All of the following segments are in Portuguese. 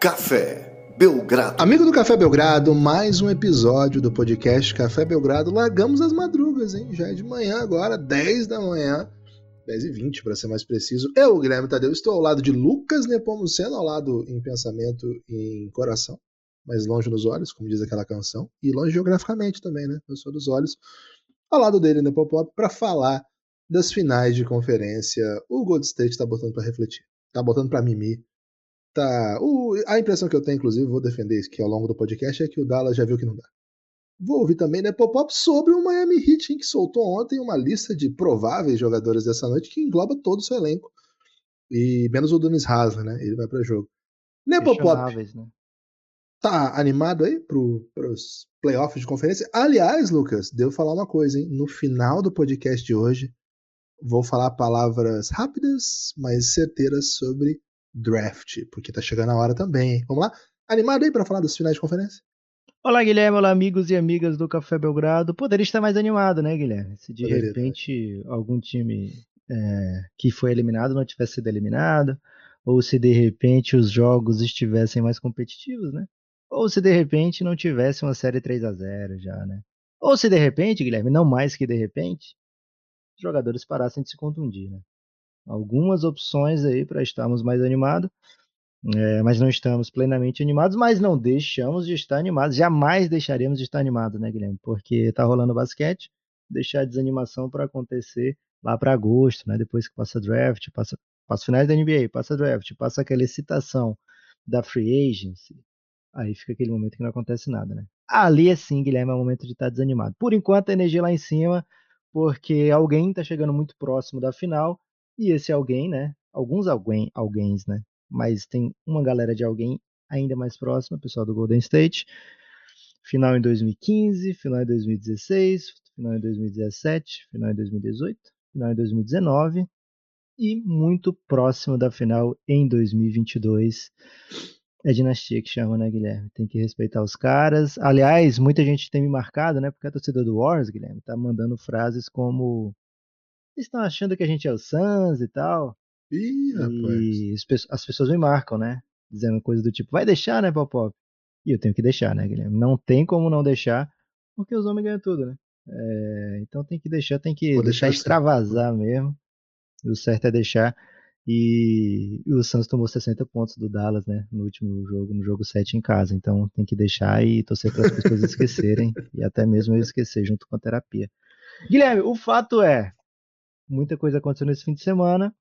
Café Belgrado. Amigo do Café Belgrado, mais um episódio do podcast Café Belgrado. Largamos as madrugas, hein? Já é de manhã agora, 10 da manhã, 10h20 para ser mais preciso. Eu, Guilherme Tadeu, estou ao lado de Lucas Nepomuceno, ao lado em pensamento e em coração, mas longe nos olhos, como diz aquela canção, e longe geograficamente também, né? Eu sou dos olhos, ao lado dele, Nepopop, para falar das finais de conferência. O Golden State tá botando para refletir, tá botando para mimir. Tá. A impressão que eu tenho, inclusive, vou defender isso aqui ao longo do podcast, é que o Dallas já viu que não dá. Vou ouvir também, né, Pop-Up, sobre o Miami Heat, que soltou ontem uma lista de prováveis jogadores dessa noite, que engloba todo o seu elenco. E menos o Udonis Hasler, né? Ele vai pra jogo. Né, Pop-Up? Né? Tá animado aí pros playoffs de conferência? Aliás, Lucas, devo falar uma coisa, hein? No final do podcast de hoje, vou falar palavras rápidas, mas certeiras sobre draft, porque tá chegando a hora também, hein? Vamos lá? Animado aí pra falar dos finais de conferência? Olá, Guilherme, olá, amigos e amigas do Café Belgrado. Poderia estar mais animado, né, Guilherme? Se de repente algum time que foi eliminado não tivesse sido eliminado, ou se de repente os jogos estivessem mais competitivos, né? Ou se de repente não tivesse uma série 3-0 já, né? Ou se de repente, Guilherme, não mais que de repente, os jogadores parassem de se contundir, né? Algumas opções aí para estarmos mais animados, mas não estamos plenamente animados, mas não deixamos de estar animados, jamais deixaremos de estar animados, né, Guilherme? Porque tá rolando basquete, deixar a desanimação para acontecer lá para agosto, né? Depois que passa draft, passa finais da NBA, passa draft, passa aquela excitação da free agency, aí fica aquele momento que não acontece nada, né? Ali sim, Guilherme, é o momento de estar desanimado. Por enquanto a energia lá em cima, porque alguém tá chegando muito próximo da final. E esse alguém, né? Alguns alguém, né? Mas tem uma galera de alguém ainda mais próxima, pessoal do Golden State. Final em 2015, final em 2016, final em 2017, final em 2018, final em 2019. E muito próximo da final em 2022. É dinastia que chama, né, Guilherme? Tem que respeitar os caras. Aliás, muita gente tem me marcado, né? Porque a torcida do Warriors, Guilherme, tá mandando frases como... Eles estão achando que a gente é o Suns e tal. Ih, rapaz. As pessoas me marcam, né? Dizendo coisa do tipo, vai deixar, né, Popop? E eu tenho que deixar, né, Guilherme? Não tem como não deixar, porque os homens ganham tudo, né? Então tem que deixar, tem que deixar extravasar mesmo. O certo é deixar. E o Suns tomou 60 pontos do Dallas, né? No último jogo, no jogo 7 em casa. Então tem que deixar e torcer para as pessoas esquecerem. E até mesmo eu esquecer, junto com a terapia. Guilherme, o fato é... Muita coisa aconteceu nesse fim de semana.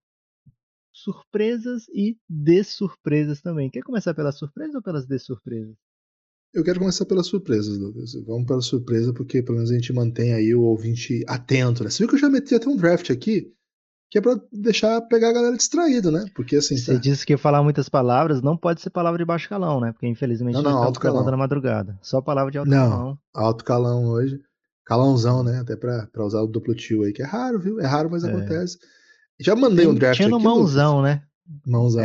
Surpresas e dessurpresas também. Quer começar pelas surpresas ou pelas dessurpresas? Eu quero começar pelas surpresas, Lucas. Vamos pela surpresa, porque pelo menos a gente mantém aí o ouvinte atento, né? Você viu que eu já meti até um draft aqui, que é pra pegar a galera distraída, né? Porque assim... Você disse que falar muitas palavras não pode ser palavra de baixo calão, né? Porque infelizmente não tá alto calão na madrugada. Só palavra de alto calão. Não, alto calão hoje. Calãozão, né? Até pra usar o duplo tio aí, que é raro, viu? É raro, mas acontece. Já mandei um draft aqui. Tinha no mãozão, Lucas, né? Mãozão.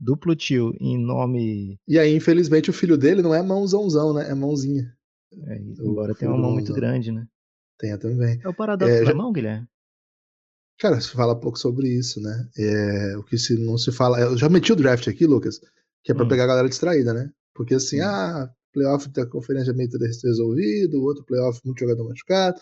Duplo tio, em nome... E aí, infelizmente, o filho dele não é mãozãozão, né? É mãozinha. Agora tem uma mão muito grande, né? Tem também. É o paradoxo da mão, Guilherme? Cara, se fala pouco sobre isso, né? O que se não se fala... Eu já meti o draft aqui, Lucas, que é pra pegar a galera distraída, né? Porque assim, playoff da conferência meio resolvido, outro playoff, muito jogador machucado.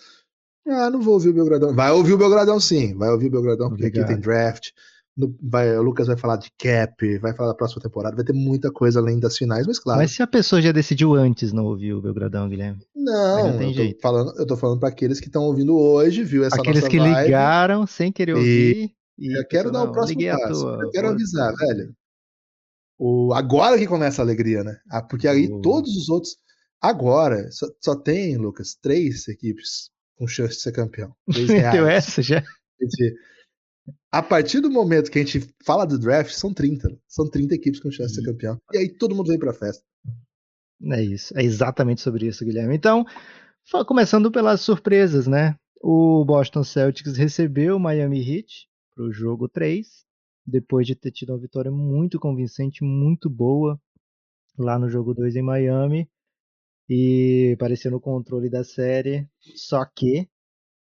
Não vou ouvir o Belgradão. Vai ouvir o Belgradão sim, vai ouvir o Belgradão, porque obrigado. Aqui tem draft. O Lucas vai falar de cap, vai falar da próxima temporada, vai ter muita coisa além das finais, mas claro. Mas se a pessoa já decidiu antes não ouvir o Belgradão, Guilherme? Não tem jeito. Eu tô falando para aqueles que estão ouvindo hoje, viu? Aqueles que live, ligaram sem querer ouvir. E eu quero dar o próximo passo. Eu quero avisar, velho. Agora que começa a alegria, né? Porque aí todos os outros... Agora, só tem, Lucas, 3 equipes com chance de ser campeão. Meteu essa já? A partir do momento que a gente fala do draft, são 30. São 30 equipes com chance de ser campeão. E aí todo mundo vem pra festa. É isso. É exatamente sobre isso, Guilherme. Então, começando pelas surpresas, né? O Boston Celtics recebeu o Miami Heat pro jogo 3. Depois de ter tido uma vitória muito convincente, muito boa, lá no jogo 2 em Miami, e parecia no controle da série, só que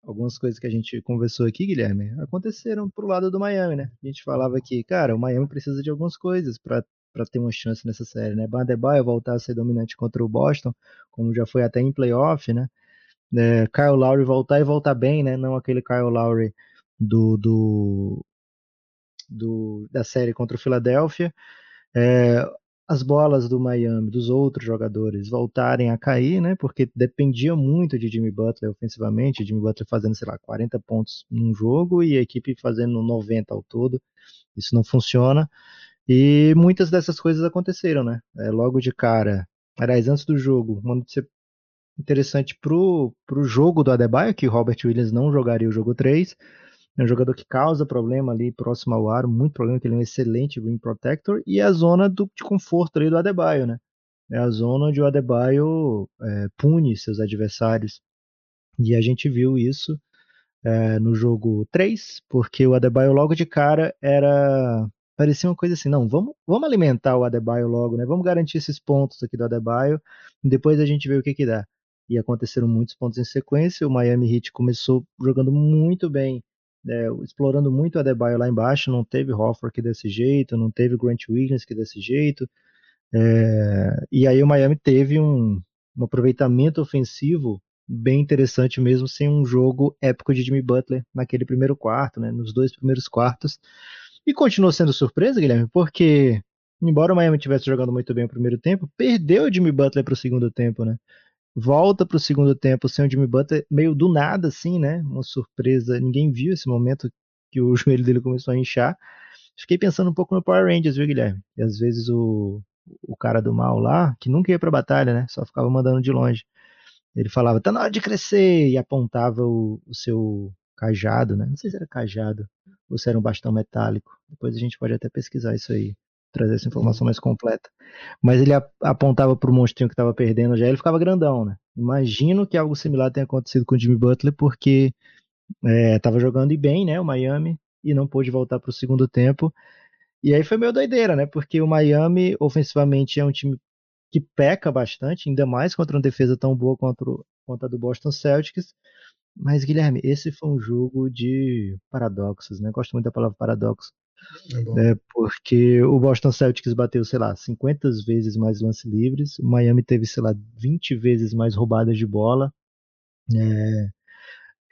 algumas coisas que a gente conversou aqui, Guilherme, aconteceram pro lado do Miami, né? A gente falava que, cara, o Miami precisa de algumas coisas para para ter uma chance nessa série, né? Bam Adebayo voltar a ser dominante contra o Boston, como já foi até em playoff, né? Kyle Lowry voltar e voltar bem, né? Não aquele Kyle Lowry da série contra o Philadelphia. As bolas do Miami, dos outros jogadores voltarem a cair, né? Porque dependia muito de Jimmy Butler ofensivamente, Jimmy Butler fazendo, sei lá, 40 pontos num jogo e a equipe fazendo 90 ao todo. Isso não funciona. E muitas dessas coisas aconteceram, né? Logo de cara, aliás, antes do jogo, uma notícia interessante pro jogo do Adebayo, que o Robert Williams não jogaria o jogo 3. É um jogador que causa problema ali próximo ao aro, muito problema, que ele é um excelente rim protector, e é a zona de conforto ali do Adebayo, né? É a zona onde o Adebayo pune seus adversários. E a gente viu isso no jogo 3, porque o Adebayo logo de cara parecia uma coisa assim, não, vamos alimentar o Adebayo logo, né? Vamos garantir esses pontos aqui do Adebayo, e depois a gente vê o que dá. E aconteceram muitos pontos em sequência, o Miami Heat começou jogando muito bem, explorando muito o Adebayo lá embaixo, não teve Hofford que desse jeito, não teve Grant Williams que desse jeito, e aí o Miami teve um aproveitamento ofensivo bem interessante mesmo, sem um jogo épico de Jimmy Butler naquele primeiro quarto, né, nos dois primeiros quartos, e continuou sendo surpresa, Guilherme, porque embora o Miami estivesse jogando muito bem o primeiro tempo, perdeu o Jimmy Butler para o segundo tempo, né? Volta para o segundo tempo sem o Jimmy Butler, meio do nada assim, né? Uma surpresa, ninguém viu esse momento que o joelho dele começou a inchar. Fiquei pensando um pouco no Power Rangers, viu, Guilherme? E às vezes o cara do mal lá, que nunca ia pra batalha, né? Só ficava mandando de longe. Ele falava, tá na hora de crescer, e apontava o seu cajado, né? Não sei se era cajado ou se era um bastão metálico. Depois a gente pode até pesquisar isso aí, trazer essa informação mais completa, mas ele apontava para o monstrinho que estava perdendo já, ele ficava grandão, né? Imagino que algo similar tenha acontecido com o Jimmy Butler, porque estava jogando e bem, né, o Miami, e não pôde voltar para o segundo tempo, e aí foi meio doideira, né, porque o Miami ofensivamente é um time que peca bastante, ainda mais contra uma defesa tão boa quanto a do Boston Celtics. Mas, Guilherme, esse foi um jogo de paradoxos, né? Gosto muito da palavra paradoxo. É porque o Boston Celtics bateu, sei lá, 50 vezes mais lances livres, o Miami teve, sei lá, 20 vezes mais roubadas de bola.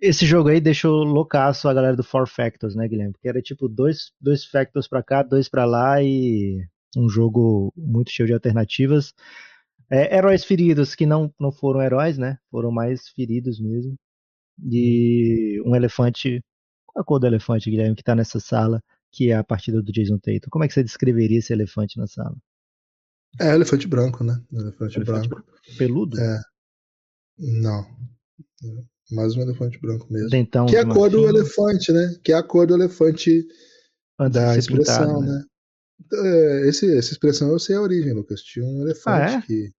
Esse jogo aí deixou loucaço a galera do Four Factors, né, Guilherme? Porque era tipo dois factors pra cá, dois pra lá, e um jogo muito cheio de alternativas. Heróis feridos que não foram heróis, né? Foram mais feridos mesmo. E um elefante, qual a cor do elefante, Guilherme, que tá nessa sala, que é a partida do Jason Tatum? Como é que você descreveria esse elefante na sala? Elefante branco, né? Elefante branco. Peludo? Não. Mais um elefante branco mesmo. Dentão, que é a cor do elefante, né? Que é a cor do elefante da expressão, pintado, né? Essa expressão eu sei a origem, Lucas. Tinha um elefante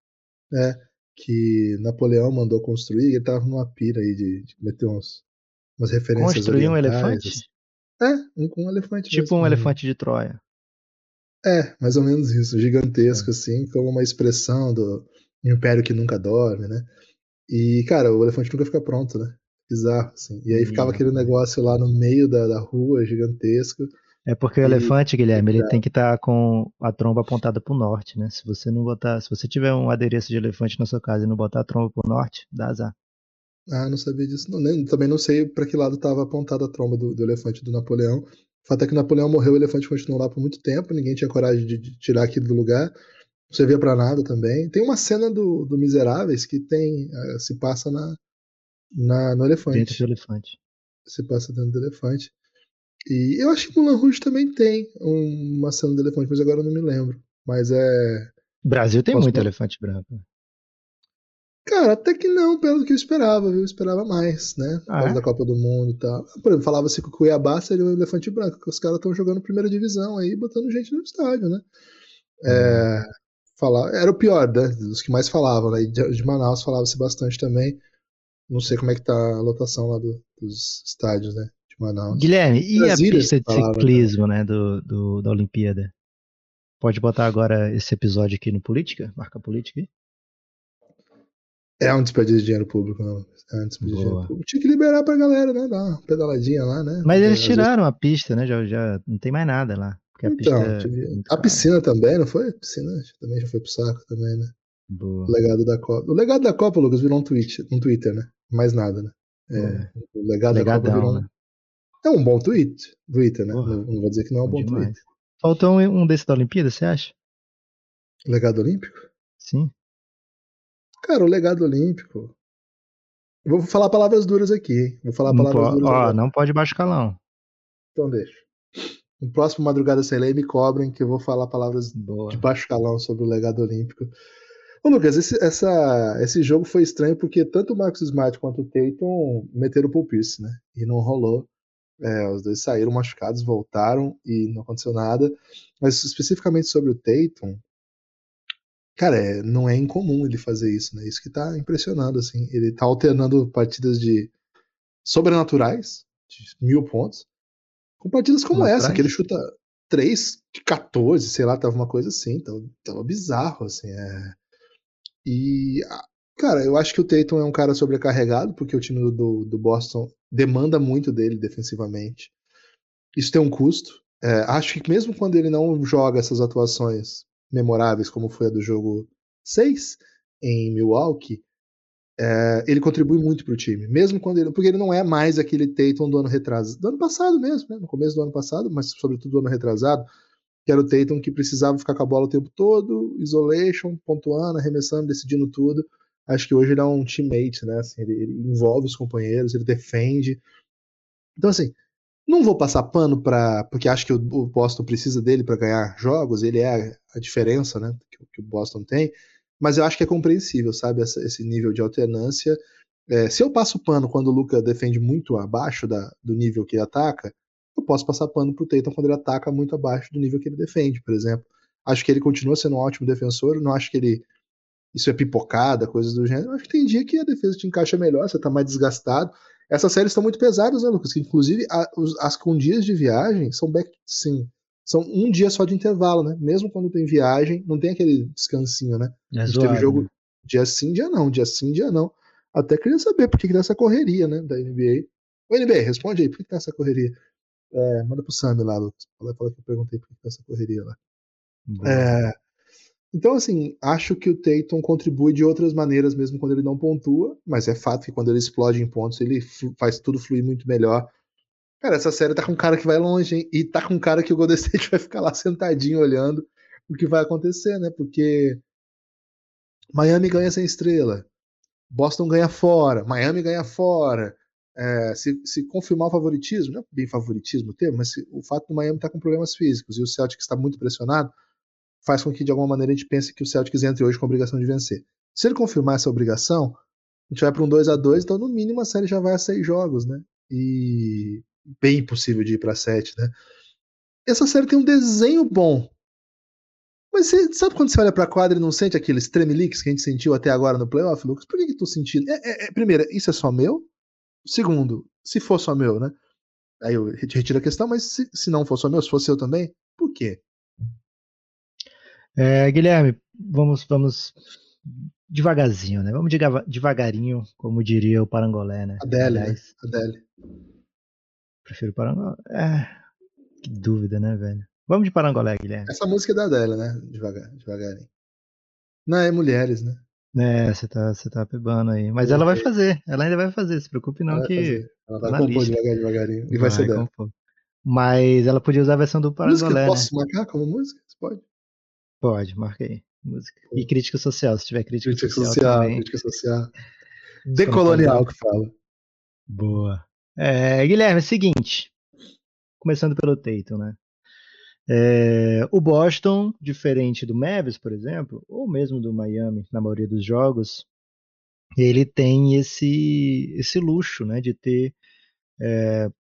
que Napoleão mandou construir, e ele tava numa pira aí de meter umas referências. Construir um elefante? Assim. Um elefante. Tipo mesmo, um elefante de Troia. Mais ou menos isso, gigantesco, assim, como uma expressão do império que nunca dorme, né? E, cara, o elefante nunca fica pronto, né? Bizarro, assim. E aí ficava aquele negócio lá no meio da rua, gigantesco. Porque o elefante, Guilherme, ele tem que estar com a tromba apontada pro norte, né? Se você tiver um adereço de elefante na sua casa e não botar a tromba pro norte, dá azar. Não sabia disso. Não, também não sei para que lado estava apontada a tromba do elefante do Napoleão. O fato é que o Napoleão morreu, o elefante continuou lá por muito tempo, ninguém tinha coragem de tirar aquilo do lugar, não servia para nada também. Tem uma cena do Miseráveis que se passa no elefante. Dentro do elefante. Se passa dentro do elefante. E eu acho que no Moulin Rouge também tem uma cena do elefante, mas agora eu não me lembro. Mas Brasil tem muito elefante branco. Cara, até que não, pelo que eu esperava, viu? Eu esperava mais, né? Por causa da Copa do Mundo e tal. Por exemplo, falava-se que o Cuiabá seria um elefante branco, que os caras estão jogando primeira divisão aí, botando gente no estádio, né? Era o pior, né? Os que mais falavam, né? De Manaus falava-se bastante também. Não sei como é que tá a lotação lá dos estádios, né? De Manaus. Guilherme, e Brasília, a pista de ciclismo, né? Da Olimpíada? Pode botar agora esse episódio aqui no Política? Marca Política aí? É um desperdício de dinheiro público, não. É um desperdício de dinheiro público. Tinha que liberar pra galera, né? Dar uma pedaladinha lá, né? Mas eles tiraram a pista, né? Já não tem mais nada lá. Então, a piscina também, não foi? A piscina também já foi pro saco também, né? Boa. O legado da Copa, Lucas, virou um Twitter, né? Mais nada, né? É, o legado da Copa virou um... Né? É um bom Twitter, né? Porra, não vou dizer que não é um bom Twitter. Faltou um desse da Olimpíada, você acha? Legado olímpico? Sim. Cara, o legado olímpico... Vou falar palavras duras aqui, hein? Ó, não pode baixo calão. Então deixa. No próximo Madrugada Sem Lei me cobrem que eu vou falar palavras de baixo calão sobre o legado olímpico. Ô Lucas, esse jogo foi estranho porque tanto o Marcus Smart quanto o Tatum meteram o Paul Pierce, né? E não rolou. É, os dois saíram machucados, voltaram e não aconteceu nada. Mas especificamente sobre o Tatum, cara, não é incomum ele fazer isso, né? Isso que tá impressionando, assim. Ele tá alternando partidas de sobrenaturais, de 1.000 pontos, com partidas como essa, que ele chuta 3 de 14, sei lá, tava uma coisa assim, tava bizarro, assim. É... E, cara, eu acho que o Tatum é um cara sobrecarregado, porque o time do Boston demanda muito dele defensivamente. Isso tem um custo. É, acho que mesmo quando ele não joga essas atuações memoráveis, como foi a do jogo 6 em Milwaukee, ele contribui muito pro time, mesmo quando ele, porque ele não é mais aquele Tatum do ano retrasado, do ano passado mesmo, né? No começo do ano passado, mas sobretudo do ano retrasado, que era o Tatum que precisava ficar com a bola o tempo todo, isolation, pontuando, arremessando, decidindo tudo. Acho que hoje ele é um teammate, né? Assim, ele envolve os companheiros, ele defende. Então, assim, não vou passar pano porque acho que o Boston precisa dele para ganhar jogos, ele é a diferença, né, que o Boston tem, mas eu acho que é compreensível, sabe, esse nível de alternância. É, se eu passo pano quando o Luka defende muito abaixo do nível que ele ataca, eu posso passar pano pro Tatum quando ele ataca muito abaixo do nível que ele defende, por exemplo. Acho que ele continua sendo um ótimo defensor, não acho que ele... Isso é pipocada, coisas do gênero. Acho que tem dia que a defesa te encaixa melhor, você tá mais desgastado. Essas séries estão muito pesadas, né, Lucas? Inclusive, as com dias de viagem são são um dia só de intervalo, né? Mesmo quando tem viagem, não tem aquele descansinho, né? É, a gente teve jogo dia sim, dia não. Até queria saber por que dá essa correria, né, da NBA. Ô, NBA, responde aí, por que dá essa correria? É, manda pro Sam lá, Lucas. Fala que eu perguntei por que dá essa correria lá. Então, assim, acho que o Tatum contribui de outras maneiras mesmo quando ele não pontua, mas é fato que quando ele explode em pontos, ele faz tudo fluir muito melhor. Cara, essa série tá com um cara que vai longe, hein? E tá com um cara que o Golden State vai ficar lá sentadinho olhando o que vai acontecer, né? Porque Miami ganha sem estrela, Boston ganha fora, Miami ganha fora. É, se confirmar o favoritismo, não é bem favoritismo o termo, mas o fato do Miami tá com problemas físicos e o Celtics tá muito pressionado, faz com que de alguma maneira a gente pense que o Celtics entre hoje com a obrigação de vencer. Se ele confirmar essa obrigação, a gente vai para um 2-2, então no mínimo a série já vai a 6 jogos, né? E bem possível de ir para 7, né? Essa série tem um desenho bom, mas você sabe quando você olha para a quadra e não sente aqueles tremeliques que a gente sentiu até agora no playoff, Lucas? Por que tu sentindo? Primeiro, isso é só meu? Segundo, se for só meu, né? Aí eu retiro a questão, mas se não for só meu, se for seu também, por quê? Guilherme, vamos devagarzinho, né? Vamos devagarinho, como diria o Parangolé, né? Adele, aliás, né? Adele. Prefiro Parangolé. Que dúvida, né, velho? Vamos de Parangolé, Guilherme. Essa música é da Adele, né? Devagarinho. Não, é Mulheres, né? É, você tá pebando aí. Mas ela vai fazer, ela ainda vai fazer, se preocupe não que... Ela vai compor devagarinho. E vai ser dela. Mas ela podia usar a versão do Parangolé, né? Posso marcar como música? Você pode? Pode, marca aí. Música. E crítica social, se tiver crítica social também. Crítica social. Decolonial que fala. Boa. Guilherme, é o seguinte. Começando pelo Tatum, né? O Boston, diferente do Mavis, por exemplo, ou mesmo do Miami, na maioria dos jogos, ele tem esse luxo, né, de ter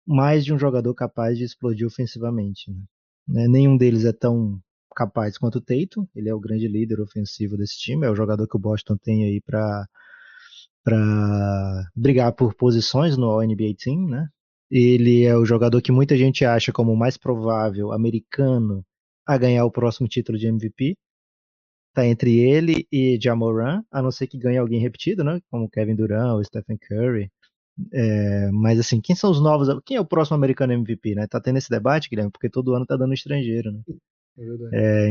mais de um jogador capaz de explodir ofensivamente, né? Nenhum deles é tão capaz quanto o Tatum, ele é o grande líder ofensivo desse time, é o jogador que o Boston tem aí para brigar por posições no All-NBA Team, né? Ele é o jogador que muita gente acha como o mais provável americano a ganhar o próximo título de MVP, tá entre ele e Ja Morant, a não ser que ganhe alguém repetido, né? Como Kevin Durant ou Stephen Curry, Mas assim, quem são os novos? Quem é o próximo americano MVP, né? Tá tendo esse debate, Guilherme, porque todo ano tá dando estrangeiro, né?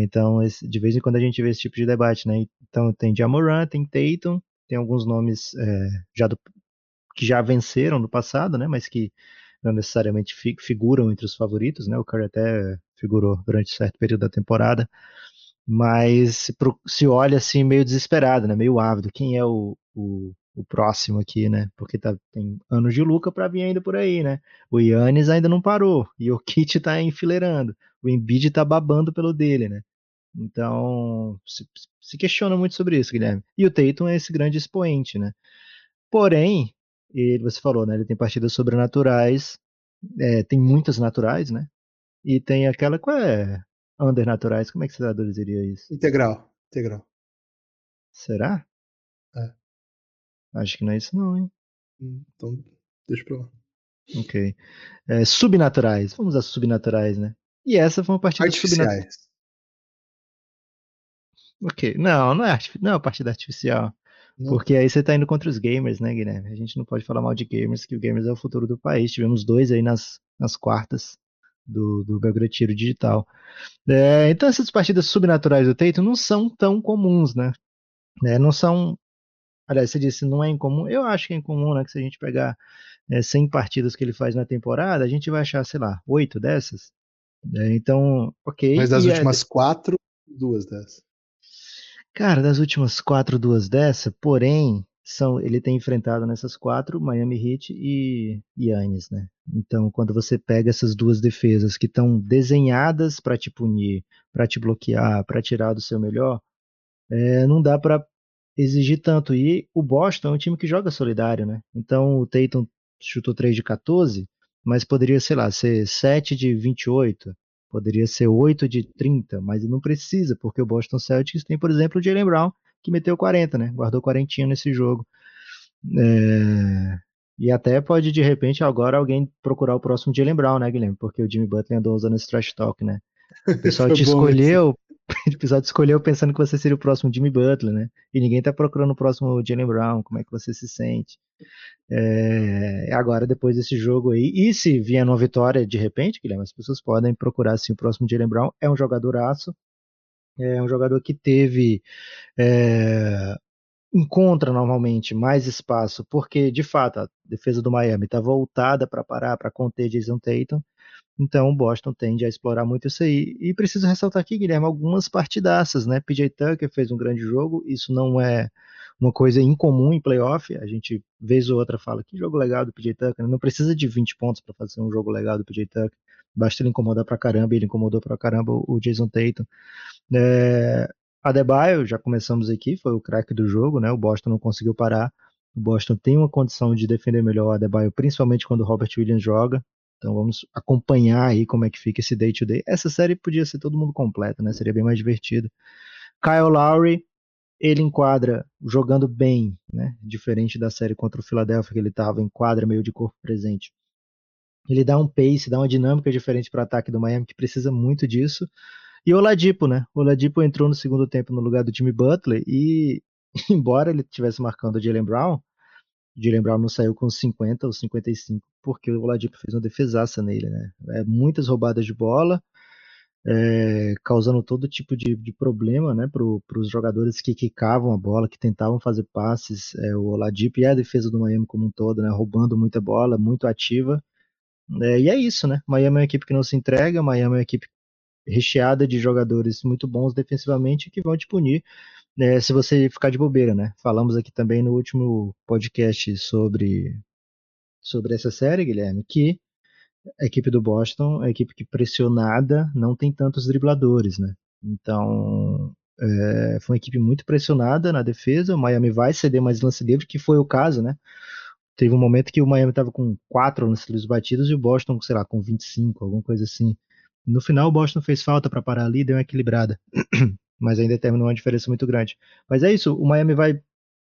Então, de vez em quando a gente vê esse tipo de debate, né? Então tem Ja Morant, tem Tatum, tem alguns nomes que já venceram no passado, né? Mas que não necessariamente figuram entre os favoritos, né? O Curry até figurou durante certo período da temporada, mas se olha assim meio desesperado, né? Meio ávido. Quem é o próximo aqui, né? Porque tem anos de Luka para vir ainda por aí, né? O Giannis ainda não parou, e o Jokic tá enfileirando, o Embiid tá babando pelo dele, né? Então, se questiona muito sobre isso, Guilherme. E o Tatum é esse grande expoente, né? Porém, você falou, né? Ele tem partidas sobrenaturais, tem muitas naturais, né? E tem aquela, qual é? Undernaturais, como é que você traduziria isso? Integral. Será? Acho que não é isso não, hein? Então, deixa pra lá. Ok. Subnaturais. Vamos às subnaturais, né? E essa foi uma partida artificiais. Ok. Não é uma partida artificial. Não. Porque aí você tá indo contra os gamers, né, Guilherme? A gente não pode falar mal de gamers, que o gamers é o futuro do país. Tivemos 2 aí nas quartas do Belgrado Tiro Digital. Então essas partidas subnaturais do Tatum não são tão comuns, né? Não são... Aliás, você disse, não é incomum. Eu acho que é incomum, né? Que se a gente pegar 100 partidas que ele faz na temporada, a gente vai achar, sei lá, 8 dessas. Então, ok. Mas das últimas 4, 2 dessas. Cara, das últimas 4, 2 dessas, porém, ele tem enfrentado nessas 4, Miami Heat e Giannis, né? Então, quando você pega essas 2 defesas que estão desenhadas para te punir, para te bloquear, para tirar do seu melhor, não dá para exigir tanto, e o Boston é um time que joga solidário, né? Então o Tatum chutou 3 de 14, mas poderia, sei lá, ser 7 de 28, poderia ser 8 de 30, mas não precisa, porque o Boston Celtics tem, por exemplo, o Jaylen Brown, que meteu 40, né? Guardou 40 nesse jogo. E até pode, de repente, agora alguém procurar o próximo Jaylen Brown, né, Guilherme? Porque o Jimmy Butler andou usando esse trash talk, né? O pessoal te escolheu... O episódio escolheu pensando que você seria o próximo Jimmy Butler, né? E ninguém tá procurando o próximo Jaylen Brown. Como é que você se sente? Agora, depois desse jogo aí, e se vier uma vitória de repente, Guilherme, as pessoas podem procurar sim o próximo Jaylen Brown. É um jogadoraço, é um jogador que teve encontra normalmente mais espaço, porque de fato a defesa do Miami tá voltada para parar, para conter Jason Tatum. Então o Boston tende a explorar muito isso aí. E preciso ressaltar aqui, Guilherme, algumas partidaças, né? PJ Tucker fez um grande jogo, isso não é uma coisa incomum em playoff. A gente, vez ou outra, fala que jogo legal do PJ Tucker, não precisa de 20 pontos para fazer um jogo legal do PJ Tucker, basta ele incomodar pra caramba, e ele incomodou pra caramba o Jason Tatum. Adebayo, já começamos aqui, foi o craque do jogo, né? O Boston não conseguiu parar, o Boston tem uma condição de defender melhor o Adebayo, principalmente quando o Robert Williams joga. Então vamos acompanhar aí como é que fica esse day-to-day. Essa série podia ser todo mundo completo, né? Seria bem mais divertido. Kyle Lowry, ele enquadra jogando bem, né? Diferente da série contra o Philadelphia, que ele estava em quadra meio de corpo presente. Ele dá um pace, dá uma dinâmica diferente para o ataque do Miami, que precisa muito disso. E Oladipo, né? Oladipo entrou no segundo tempo no lugar do Jimmy Butler e, embora ele estivesse marcando o Jaylen Brown, não saiu com 50 ou 55, porque o Oladipo fez uma defesaça nele, né? Muitas roubadas de bola, causando todo tipo de problema, né, para os jogadores que quicavam a bola, que tentavam fazer passes. O Oladipo e a defesa do Miami como um todo, né, roubando muita bola, muito ativa. E é isso, né? Miami é uma equipe que não se entrega, Miami é uma equipe recheada de jogadores muito bons defensivamente que vão te punir se você ficar de bobeira, né? Falamos aqui também no último podcast sobre essa série, Guilherme, que a equipe do Boston é a equipe que, pressionada, não tem tantos dribladores, né? Então foi uma equipe muito pressionada na defesa. O Miami vai ceder mais lance livre, que foi o caso, né? Teve um momento que o Miami estava com 4 lances livres batidos e o Boston, sei lá, com 25, alguma coisa assim. No final o Boston fez falta para parar ali, deu uma equilibrada, mas ainda terminou uma diferença muito grande. Mas é isso, o Miami vai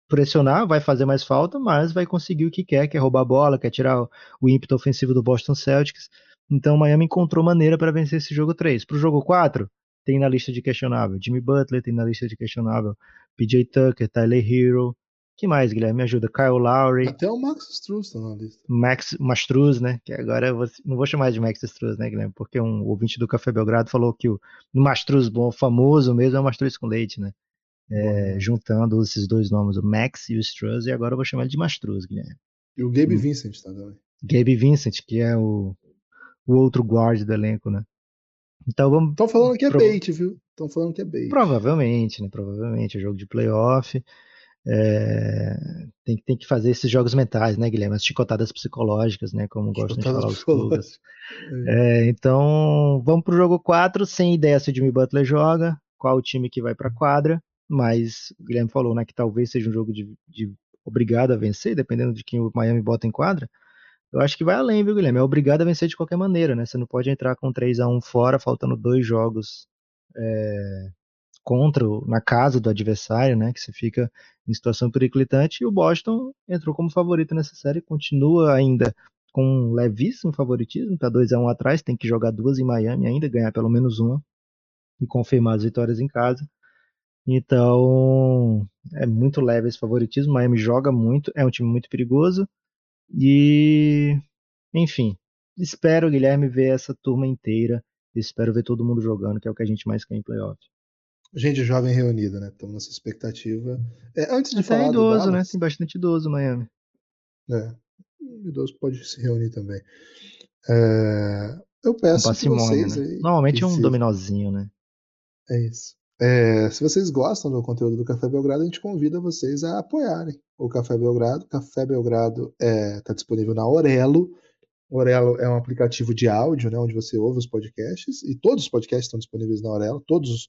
pressionar, vai fazer mais falta, mas vai conseguir o que quer, que é roubar a bola, quer tirar o ímpeto ofensivo do Boston Celtics. Então o Miami encontrou maneira para vencer esse jogo 3. Para o jogo 4, tem na lista de questionável Jimmy Butler, tem na lista de questionável PJ Tucker, Tyler Herro, Que mais, Guilherme? Me ajuda. Kyle Lowry. Até o Max Struz tá na lista. Max Struz, né? Que agora eu não vou chamar de Max Struz, né, Guilherme? Porque um ouvinte do Café Belgrado falou que o Max Struz bom, famoso mesmo, é o Max Struz com leite, né? É, juntando esses dois nomes, o Max e o Struz, e agora eu vou chamar ele de Max Struz, Guilherme. E o Gabe Vincent, tá também. Gabe Vincent, que é o outro guard do elenco, né? Então vamos. Estão falando que é bait, viu? Estão falando que é bait. Provavelmente, né? Provavelmente. É jogo de playoff. Tem que fazer esses jogos mentais, né, Guilherme? As chicotadas psicológicas, né? Como gostam de falar os clubes. Então, vamos pro jogo 4. Sem ideia se o Jimmy Butler joga, qual o time que vai pra quadra. Mas o Guilherme falou, né, que talvez seja um jogo de obrigado a vencer, dependendo de quem o Miami bota em quadra. Eu acho que vai além, viu, Guilherme? É obrigado a vencer de qualquer maneira, né? Você não pode entrar com 3-1 fora, faltando 2 jogos na casa do adversário, né? Que você fica em situação periclitante. E o Boston entrou como favorito nessa série, continua ainda com um levíssimo favoritismo, tá 2-1 atrás, tem que jogar 2 em Miami ainda, ganhar pelo menos uma e confirmar as vitórias em casa. Então, é muito leve esse favoritismo, Miami joga muito, é um time muito perigoso. E, enfim, espero, Guilherme, ver essa turma inteira. Espero ver todo mundo jogando, que é o que a gente mais quer em playoff. Gente jovem reunida, né? Estamos nessa expectativa. Antes de falar idoso, do Dallas, né? Tem bastante idoso, Miami. Idoso pode se reunir também. Eu peço que vocês... Né? Normalmente é um dominozinho, né? É isso. Se vocês gostam do conteúdo do Café Belgrado, a gente convida vocês a apoiarem o Café Belgrado. O Café Belgrado está disponível na Orelo. Orelo é um aplicativo de áudio, né, onde você ouve os podcasts, e todos os podcasts estão disponíveis na Orelo, todos os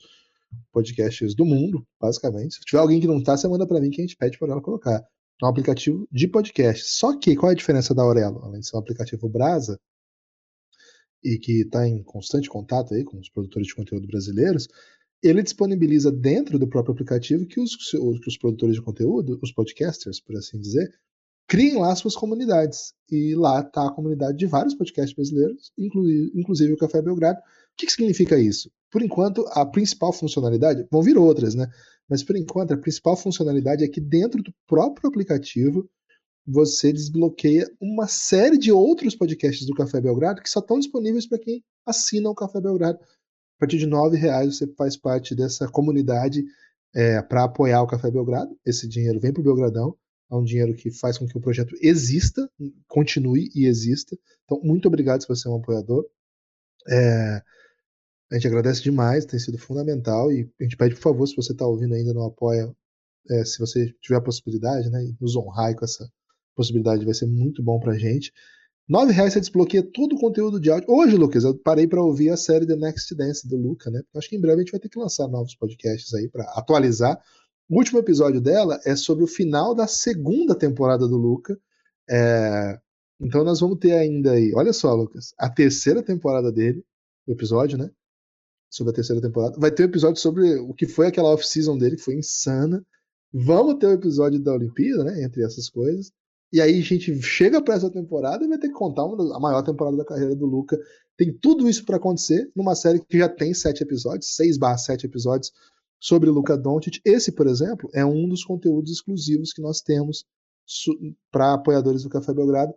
podcasts do mundo, basicamente. Se tiver alguém que não está, você manda para mim que a gente pede para Orelo colocar. É um aplicativo de podcast. Só que, qual é a diferença da Orelo? Além de ser um aplicativo brasa, e que está em constante contato aí com os produtores de conteúdo brasileiros, ele disponibiliza dentro do próprio aplicativo que os produtores de conteúdo, os podcasters, por assim dizer, criem lá suas comunidades. E lá está a comunidade de vários podcasts brasileiros, inclusive o Café Belgrado. O que significa isso? Por enquanto, a principal funcionalidade, vão vir outras, né? Mas por enquanto, a principal funcionalidade é que dentro do próprio aplicativo você desbloqueia uma série de outros podcasts do Café Belgrado que só estão disponíveis para quem assina o Café Belgrado. A partir de R$9 você faz parte dessa comunidade para apoiar o Café Belgrado. Esse dinheiro vem para o Belgradão. É um dinheiro que faz com que o projeto exista, continue e exista. Então, muito obrigado se você é um apoiador. A gente agradece demais, tem sido fundamental. E a gente pede, por favor, se você está ouvindo ainda não apoia, se você tiver a possibilidade, né, nos honrar com essa possibilidade, vai ser muito bom para a gente. R$9 você desbloqueia todo o conteúdo de áudio. Hoje, Lucas, eu parei para ouvir a série The Next Dance do Luca, né? Acho que em breve a gente vai ter que lançar novos podcasts aí para atualizar. O último episódio dela é sobre o final da 2ª temporada do Luca. Então nós vamos ter ainda aí, olha só, Lucas, a 3ª temporada dele, o episódio, né? Sobre a 3ª temporada. Vai ter um episódio sobre o que foi aquela off-season dele, que foi insana. Vamos ter o episódio da Olimpíada, né? Entre essas coisas. E aí a gente chega para essa temporada e vai ter que contar a maior temporada da carreira do Luca. Tem tudo isso para acontecer numa série que já tem 7 episódios, 6/7 episódios sobre Luka Doncic. Esse, por exemplo, é um dos conteúdos exclusivos que nós temos para apoiadores do Café Belgrado.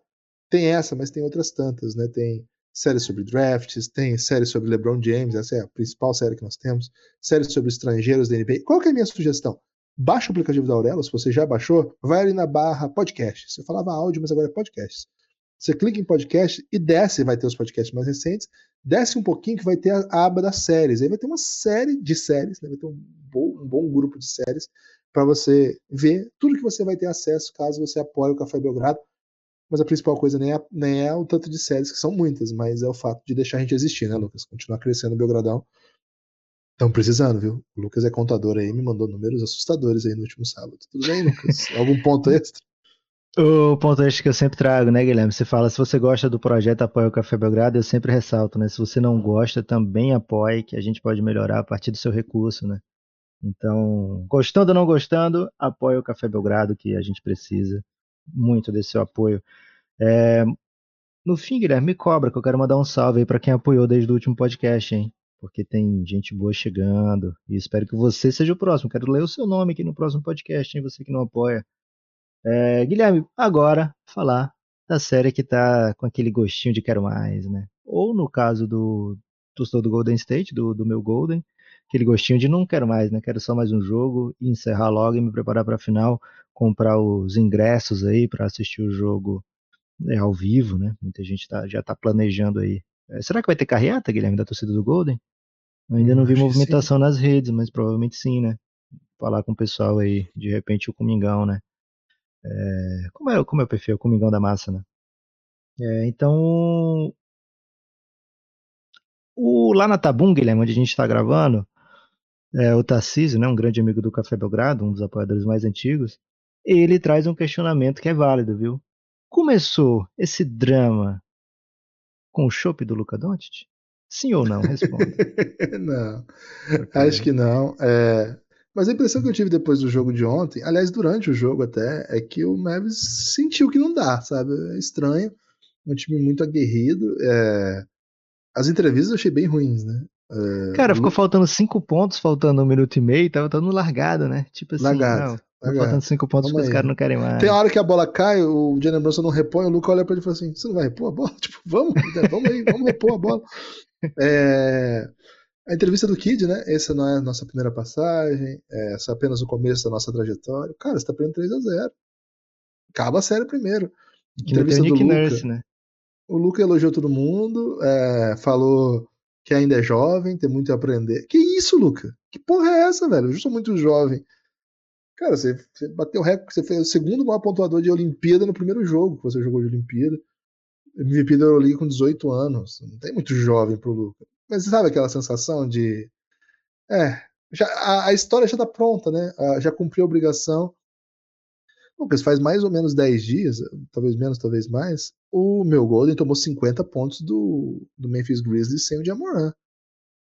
Tem essa, mas tem outras tantas, né? Tem séries sobre drafts, tem séries sobre LeBron James, essa é a principal série que nós temos, séries sobre estrangeiros da NBA. Qual que é a minha sugestão? Baixa o aplicativo da Orelo, se você já baixou, vai ali na barra podcasts. Você falava áudio, mas agora é podcasts. Você clica em podcast e desce, vai ter os podcasts mais recentes, desce um pouquinho que vai ter a aba das séries. Aí vai ter uma série de séries, né? Vai ter um bom grupo de séries para você ver tudo que você vai ter acesso caso você apoie o Café Belgrado. Mas a principal coisa nem é o tanto de séries, que são muitas, mas é o fato de deixar a gente existir, né, Lucas? Continuar crescendo o Belgradão. Estão precisando, viu? O Lucas é contador aí, me mandou números assustadores aí no último sábado. Tudo bem, Lucas? Algum ponto extra? O ponto extra que eu sempre trago, né, Guilherme? Você fala, se você gosta do projeto, apoia o Café Belgrado. Eu sempre ressalto, né? Se você não gosta, também apoie, que a gente pode melhorar a partir do seu recurso, né? Então, gostando ou não gostando, apoia o Café Belgrado, que a gente precisa muito desse seu apoio. No fim, Guilherme, me cobra, que eu quero mandar um salve aí pra quem apoiou desde o último podcast, hein? Porque tem gente boa chegando, e espero que você seja o próximo. Quero ler o seu nome aqui no próximo podcast, hein? Você que não apoia, Guilherme, agora falar da série que tá com aquele gostinho de quero mais, né? Ou no caso do torcedor do Golden State, do meu Golden, aquele gostinho de não quero mais, né? Quero só mais um jogo e encerrar logo e me preparar para a final, comprar os ingressos aí para assistir o jogo ao vivo, né? Muita gente já tá planejando aí. Será que vai ter carreata, Guilherme, da torcida do Golden? Ainda não vi movimentação nas redes, mas provavelmente sim, né? Falar com o pessoal aí, de repente o Comingão, né? Como é o perfil? O Comingão da Massa, né? Então, lá na Tabum, Guilherme, onde a gente está gravando, o Tarcísio, né, um grande amigo do Café Belgrado, um dos apoiadores mais antigos, ele traz um questionamento que é válido, viu? Começou esse drama com o chopp do Luka Doncic? Sim ou não? Responda. Não, acho que não. Mas a impressão que eu tive depois do jogo de ontem, aliás, durante o jogo até, é que o Mavis sentiu que não dá, sabe? É estranho, um time muito aguerrido. As entrevistas eu achei bem ruins, né? Cara, ficou faltando 5 pontos, faltando 1 minuto e meio, tava todo largado, né? Tipo assim, largado. Faltando 5 pontos porque os caras não querem mais. Tem hora que a bola cai, o Jaylen Brown não repõe, o Luka olha pra ele e fala assim, você não vai repor a bola? Tipo, vamos repor a bola. A entrevista do Kid, né? Essa não é a nossa primeira passagem, essa é apenas o começo da nossa trajetória. Cara, você tá perdendo 3-0. Acaba a série primeiro. Que entrevista do Nick Nurse, né? O Luka elogiou todo mundo, falou que ainda é jovem, tem muito a aprender. Que isso, Luka? Que porra é essa, velho? Eu sou muito jovem. Cara, você bateu o recorde, você fez o segundo maior pontuador de Olimpíada no primeiro jogo que você jogou de Olimpíada. MVP da Euroliga com 18 anos. Não tem muito jovem pro Luka. Mas você sabe aquela sensação de... a história já tá pronta, né? Já cumpriu a obrigação. Lucas, faz mais ou menos 10 dias, talvez menos, talvez mais, o meu Golden tomou 50 pontos do Memphis Grizzlies sem o Jamoran.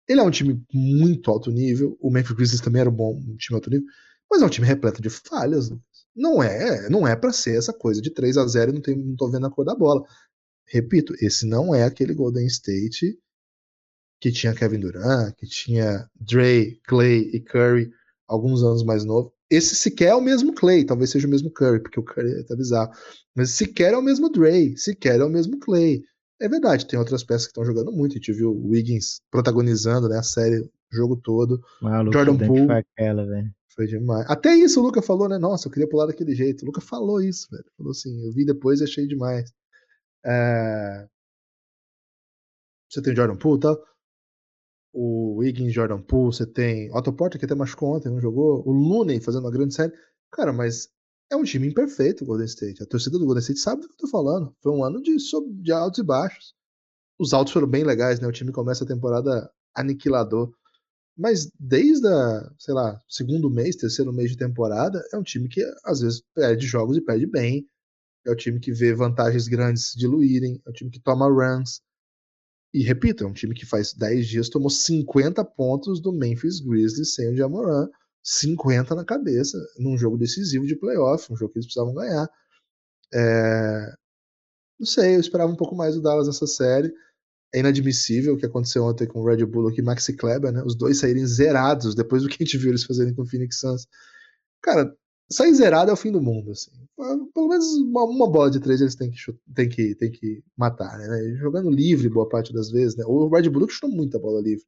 Ele é um time muito alto nível, o Memphis Grizzlies também era um time alto nível, mas é um time repleto de falhas, Lucas. Não é pra ser essa coisa de 3-0 e não tô vendo a cor da bola. Repito, esse não é aquele Golden State que tinha Kevin Durant, que tinha Dre, Klay e Curry, alguns anos mais novo. Esse sequer é o mesmo Klay, talvez seja o mesmo Curry, porque o Curry tá bizarro. Mas sequer é o mesmo Dre, sequer é o mesmo Klay. É verdade, tem outras peças que estão jogando muito. A gente viu o Wiggins protagonizando, né, a série, o jogo todo. Maluco, Jordan Poole. Foi demais. Até isso o Luka falou, né? Nossa, eu queria pular daquele jeito. O Luka falou isso, velho. Falou assim, eu vi depois e achei demais. Você tem o Jordan Poole, tá? O Wiggins, Jordan Poole, você tem Otto Porter, que até machucou ontem, não jogou, o Looney fazendo uma grande série. Cara, mas é um time imperfeito o Golden State. A torcida do Golden State sabe do que eu tô falando. Foi um ano de altos e baixos. Os altos foram bem legais, né? O time começa a temporada aniquilador. Mas desde segundo mês, terceiro mês de temporada, é um time que às vezes perde jogos e perde bem. É o time que vê vantagens grandes se diluírem. É o time que toma runs. E repito, é um time que faz 10 dias tomou 50 pontos do Memphis Grizzlies sem o Jamoran, 50 na cabeça, num jogo decisivo de playoff, um jogo que eles precisavam ganhar. Não sei, eu esperava um pouco mais do Dallas nessa série. É inadmissível o que aconteceu ontem com o Red Bull e Maxi Kleber, né? Os dois saírem zerados depois do que a gente viu eles fazerem com o Phoenix Suns. Cara, sair zerado é o fim do mundo, assim. Pelo menos uma bola de 3 eles têm que matar, né? Jogando livre boa parte das vezes, né? O Red Bull chutou muita bola livre.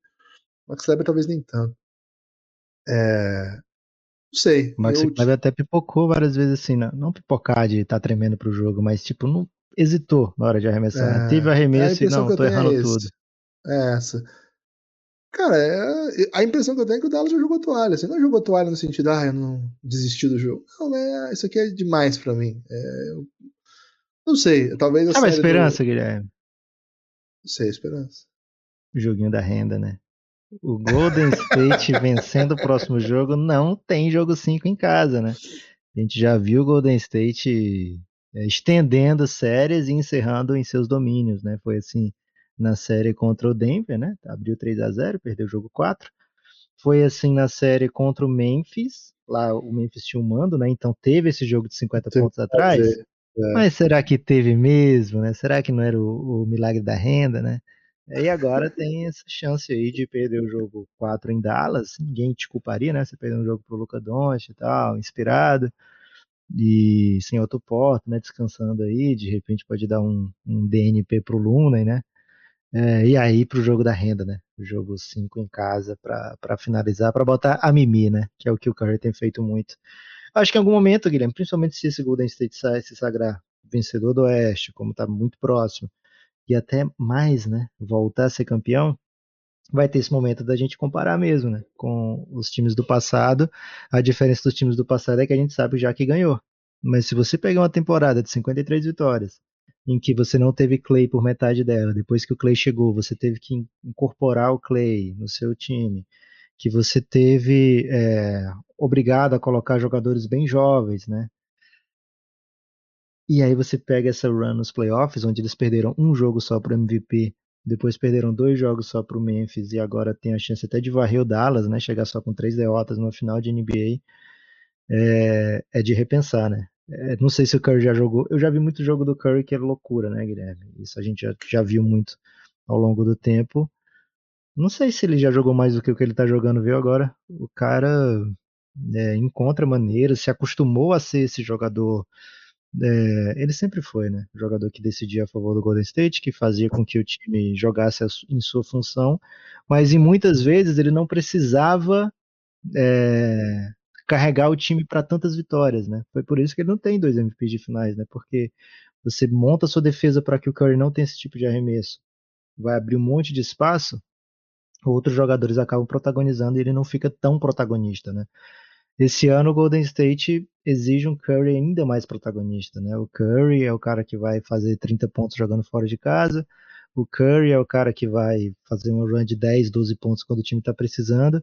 O Max Kleber talvez nem tanto. Não sei. O Max Kleber até pipocou várias vezes, assim, não pipocar de estar tremendo pro jogo, mas tipo, não hesitou na hora de arremessar. Teve arremesso e não, tô errando tudo. É essa. Cara, a impressão que eu tenho é que o Dallas já jogou toalha. Assim, não jogou toalha no sentido, eu não desisti do jogo. Não, isso aqui é demais pra mim. Eu não sei, talvez... Tava a esperança, Guilherme. Não sei, esperança. O joguinho da renda, né? O Golden State vencendo o próximo jogo, não tem jogo 5 em casa, né? A gente já viu o Golden State estendendo séries e encerrando em seus domínios, né? Foi assim... na série contra o Denver, né? Abriu 3-0, perdeu o jogo 4. Foi assim na série contra o Memphis, lá o Memphis tinha um mando, né? Então teve esse jogo de 50 pontos atrás. Mas será que teve mesmo, né? Será que não era o milagre da renda, né? E agora tem essa chance aí de perder o jogo 4 em Dallas, ninguém te culparia, né? Você perdeu um jogo pro Luka Doncic e tal, inspirado. e sem Otto Porto, né, descansando aí, de repente pode dar um DNP pro Looney, né, e aí pro jogo da renda, né, o jogo 5 em casa para finalizar, para botar a mimi, né, que é o que o Curry tem feito muito. Acho que em algum momento, Guilherme, principalmente se esse Golden State se sagrar vencedor do Oeste, como tá muito próximo, e até mais, né, voltar a ser campeão, vai ter esse momento da gente comparar mesmo, né, com os times do passado. A diferença dos times do passado é que a gente sabe já que ganhou, mas se você pegar uma temporada de 53 vitórias, em que você não teve Klay por metade dela, depois que o Klay chegou, você teve que incorporar o Klay no seu time, que você teve obrigado a colocar jogadores bem jovens, né, e aí você pega essa run nos playoffs, onde eles perderam um jogo só para o MVP, depois perderam 2 jogos só para o Memphis, e agora tem a chance até de varrer o Dallas, né? Chegar só com 3 derrotas numa final de NBA. É de repensar, né? Não sei se o Curry já jogou. Eu já vi muito jogo do Curry que é loucura, né, Guilherme? Isso a gente já viu muito ao longo do tempo. Não sei se ele já jogou mais do que o que ele tá jogando, viu? Agora o cara encontra maneiras, se acostumou a ser esse jogador. Ele sempre foi, né, o jogador que decidia a favor do Golden State, que fazia com que o time jogasse em sua função, mas em muitas vezes ele não precisava carregar o time para tantas vitórias, né? Foi por isso que ele não tem 2 MVPs de finais, né? Porque você monta a sua defesa para que o Curry não tenha esse tipo de arremesso, vai abrir um monte de espaço, outros jogadores acabam protagonizando e ele não fica tão protagonista, né? Esse ano o Golden State exige um Curry ainda mais protagonista, né? O Curry é o cara que vai fazer 30 pontos jogando fora de casa, o Curry é o cara que vai fazer uma run de 10, 12 pontos quando o time está precisando,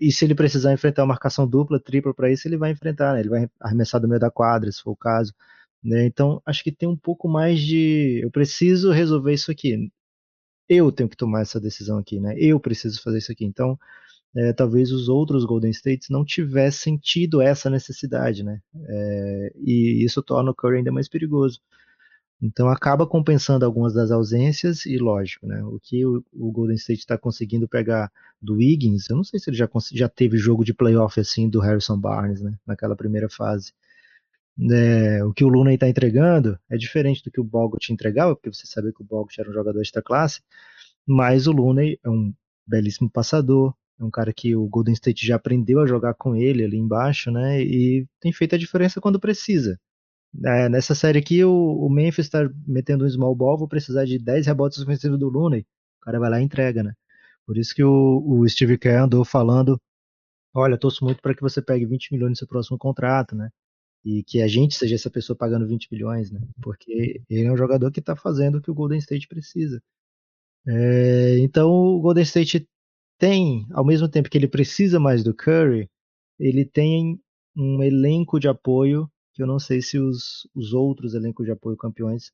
e se ele precisar enfrentar uma marcação dupla, tripla para isso, ele vai enfrentar, né? Ele vai arremessar do meio da quadra, se for o caso, né? Então acho que tem um pouco mais de, eu preciso resolver isso aqui, eu tenho que tomar essa decisão aqui, né? Eu preciso fazer isso aqui, então... talvez os outros Golden States não tivessem tido essa necessidade, né? E isso torna o Curry ainda mais perigoso. Então acaba compensando algumas das ausências e, lógico, né? O que o Golden State está conseguindo pegar do Wiggins, eu não sei se ele já teve jogo de playoff assim do Harrison Barnes, né? Naquela primeira fase. O que o Looney está entregando é diferente do que o Bogut entregava, porque você sabia que o Bogut era um jogador extra classe, mas o Looney é um belíssimo passador, é um cara que o Golden State já aprendeu a jogar com ele ali embaixo, né? E tem feito a diferença quando precisa. Nessa série aqui, o Memphis está metendo um small ball, vou precisar de 10 rebotes ofensivos do Looney. O cara vai lá e entrega, né? Por isso que o Steve Kerr andou falando, olha, torço muito para que você pegue 20 milhões no seu próximo contrato, né? E que a gente seja essa pessoa pagando 20 milhões, né? Porque ele é um jogador que está fazendo o que o Golden State precisa. Então, o Golden State... tem, ao mesmo tempo que ele precisa mais do Curry, ele tem um elenco de apoio que eu não sei se os outros elencos de apoio campeões